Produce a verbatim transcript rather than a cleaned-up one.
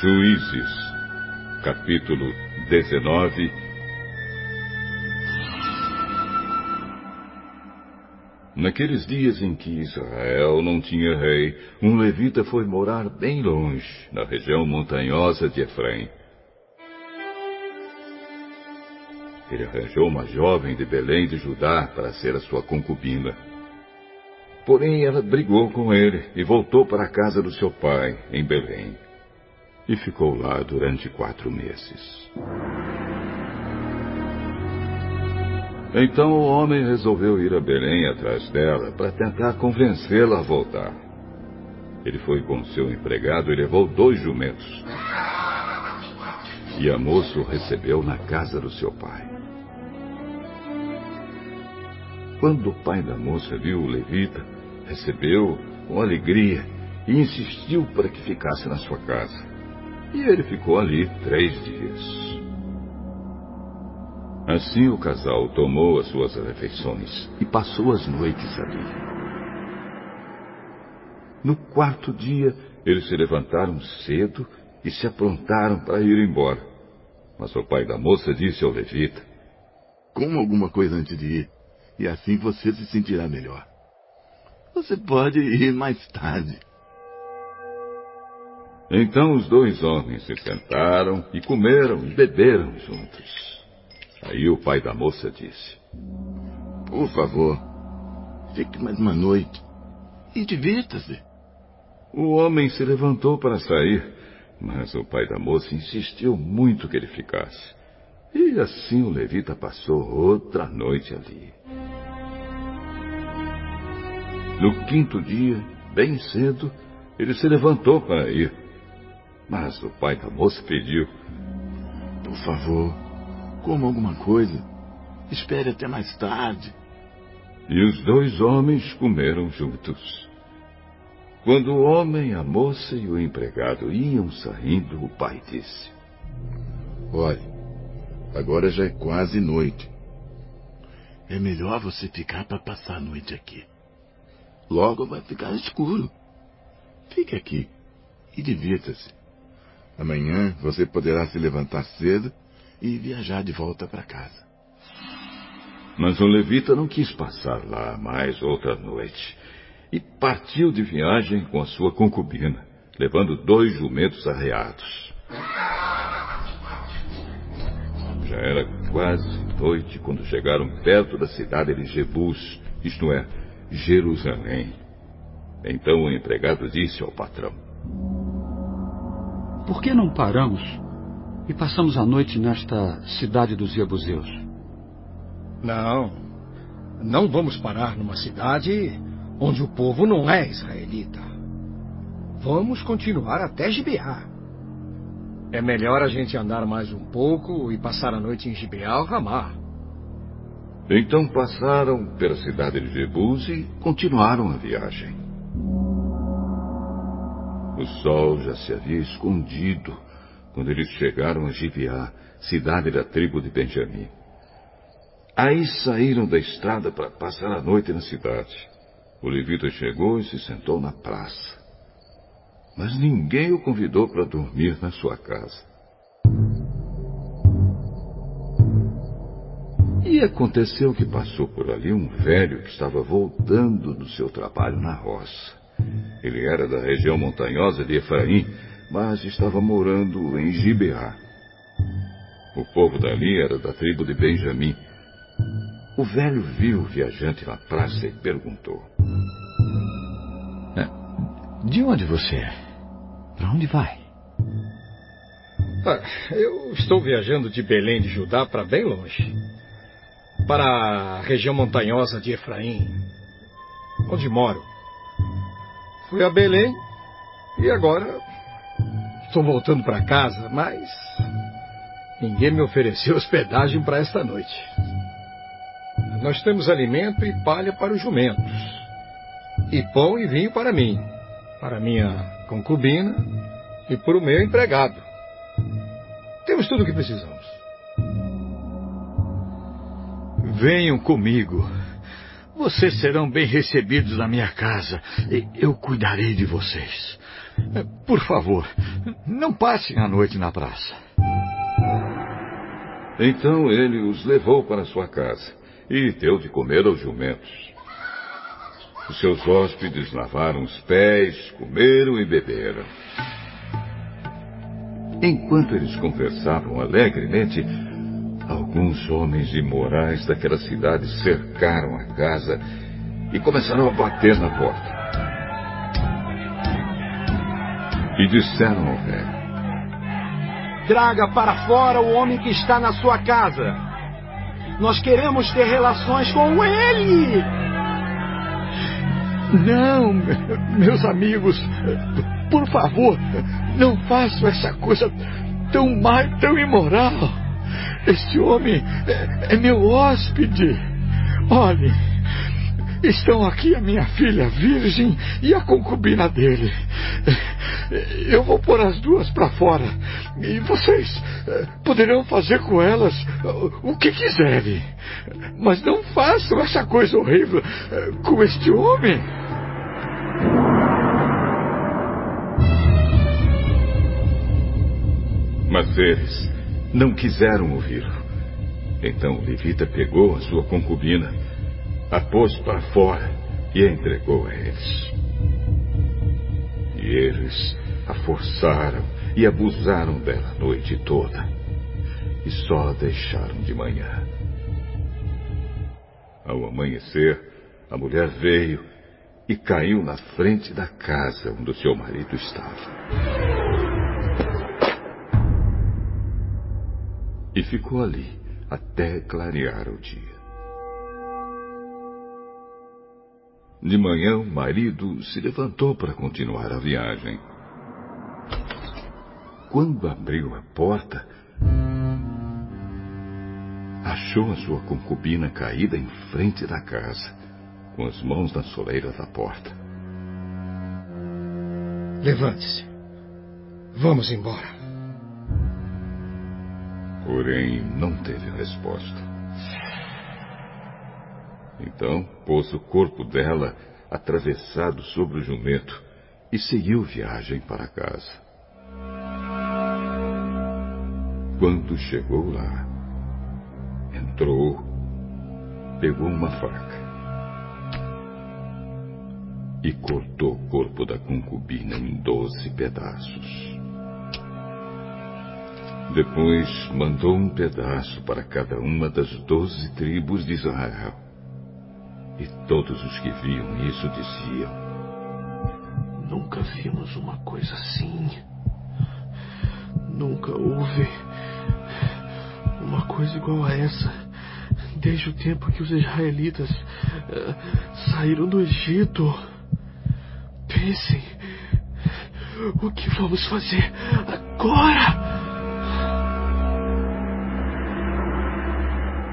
Juízes, capítulo dezenove. Naqueles dias em que Israel não tinha rei, um levita foi morar bem longe, na região montanhosa de Efraim. Ele arranjou uma jovem de Belém de Judá para ser a sua concubina. Porém, ela brigou com ele e voltou para a casa do seu pai, em Belém, e ficou lá durante quatro meses. Então o homem resolveu ir a Belém atrás dela para tentar convencê-la a voltar. Ele foi com seu empregado e levou dois jumentos. E a moça o recebeu na casa do seu pai. Quando o pai da moça viu o levita, recebeu-o com alegria e insistiu para que ficasse na sua casa. E ele ficou ali três dias. Assim o casal tomou as suas refeições e passou as noites ali. No quarto dia, eles se levantaram cedo e se aprontaram para ir embora. Mas o pai da moça disse ao levita: "Coma alguma coisa antes de ir, e assim você se sentirá melhor. Você pode ir mais tarde." Então os dois homens se sentaram e comeram e beberam juntos. Aí o pai da moça disse: "Por favor, fique mais uma noite e divirta-se." O homem se levantou para sair, mas o pai da moça insistiu muito que ele ficasse. E assim o levita passou outra noite ali. No quinto dia, bem cedo, ele se levantou para ir. Mas o pai da moça pediu: "Por favor, coma alguma coisa. Espere até mais tarde." E os dois homens comeram juntos. Quando o homem, a moça e o empregado iam saindo, o pai disse: "Olhe, agora já é quase noite. É melhor você ficar para passar a noite aqui. Logo vai ficar escuro. Fique aqui e divirta-se. Amanhã você poderá se levantar cedo e viajar de volta para casa." Mas o levita não quis passar lá mais outra noite e partiu de viagem com a sua concubina, levando dois jumentos arreados. Já era quase noite quando chegaram perto da cidade de Jebus, isto é, Jerusalém. Então o empregado disse ao patrão: "Por que não paramos e passamos a noite nesta cidade dos Jebuseus?" "Não, não vamos parar numa cidade onde o povo não é israelita. Vamos continuar até Gibeá. É melhor a gente andar mais um pouco e passar a noite em Gibeá ou Ramá." Então passaram pela cidade de Jebus e continuaram a viagem. O sol já se havia escondido quando eles chegaram a Gibeá, cidade da tribo de Benjamim. Aí saíram da estrada para passar a noite na cidade. O levita chegou e se sentou na praça. Mas ninguém o convidou para dormir na sua casa. E aconteceu que passou por ali um velho que estava voltando do seu trabalho na roça. Ele era da região montanhosa de Efraim, mas estava morando em Gibeá. O povo dali era da tribo de Benjamim. O velho viu o viajante na praça e perguntou: "De onde você é? Para onde vai?" Ah, eu estou viajando de Belém de Judá para bem longe, para a região montanhosa de Efraim, onde moro. Fui a Belém e agora estou voltando para casa, mas ninguém me ofereceu hospedagem para esta noite. Nós temos alimento e palha para os jumentos, e pão e vinho para mim, para minha concubina e para o meu empregado. Temos tudo o que precisamos. Venham comigo. Vocês serão bem recebidos na minha casa. Eu cuidarei de vocês. Por favor, não passem a noite na praça. Então ele os levou para sua casa e deu de comer aos jumentos. Os seus hóspedes lavaram os pés, comeram e beberam. Enquanto eles conversavam alegremente, alguns homens imorais daquela cidade cercaram a casa e começaram a bater na porta. E disseram ao velho: traga para fora o homem que está na sua casa. Nós queremos ter relações com ele. Não, meus amigos, por favor, não façam essa coisa tão má e tão imoral. Este homem é, é meu hóspede. Olhe, estão aqui a minha filha virgem e a concubina dele. Eu vou pôr as duas para fora e vocês poderão fazer com elas o que quiserem. Mas não façam essa coisa horrível com este homem. Mas eles não quiseram ouvi-lo. Então o levita pegou a sua concubina, a pôs para fora e a entregou a eles. E eles a forçaram e abusaram dela a noite toda, e só a deixaram de manhã. Ao amanhecer, a mulher veio e caiu na frente da casa onde o seu marido estava. E ficou ali até clarear o dia. De manhã, o marido se levantou para continuar a viagem. Quando abriu a porta, achou a sua concubina caída em frente da casa, com as mãos na soleira da porta. Levante-se. Vamos embora. Porém, não teve resposta. Então, pôs o corpo dela atravessado sobre o jumento e seguiu viagem para casa. Quando chegou lá, entrou, pegou uma faca e cortou o corpo da concubina em doze pedaços. Depois mandou um pedaço para cada uma das doze tribos de Israel. E todos os que viam isso diziam: nunca vimos uma coisa assim. Nunca houve uma coisa igual a essa, desde o tempo que os israelitas uh, saíram do Egito. Pensem, o que vamos fazer agora?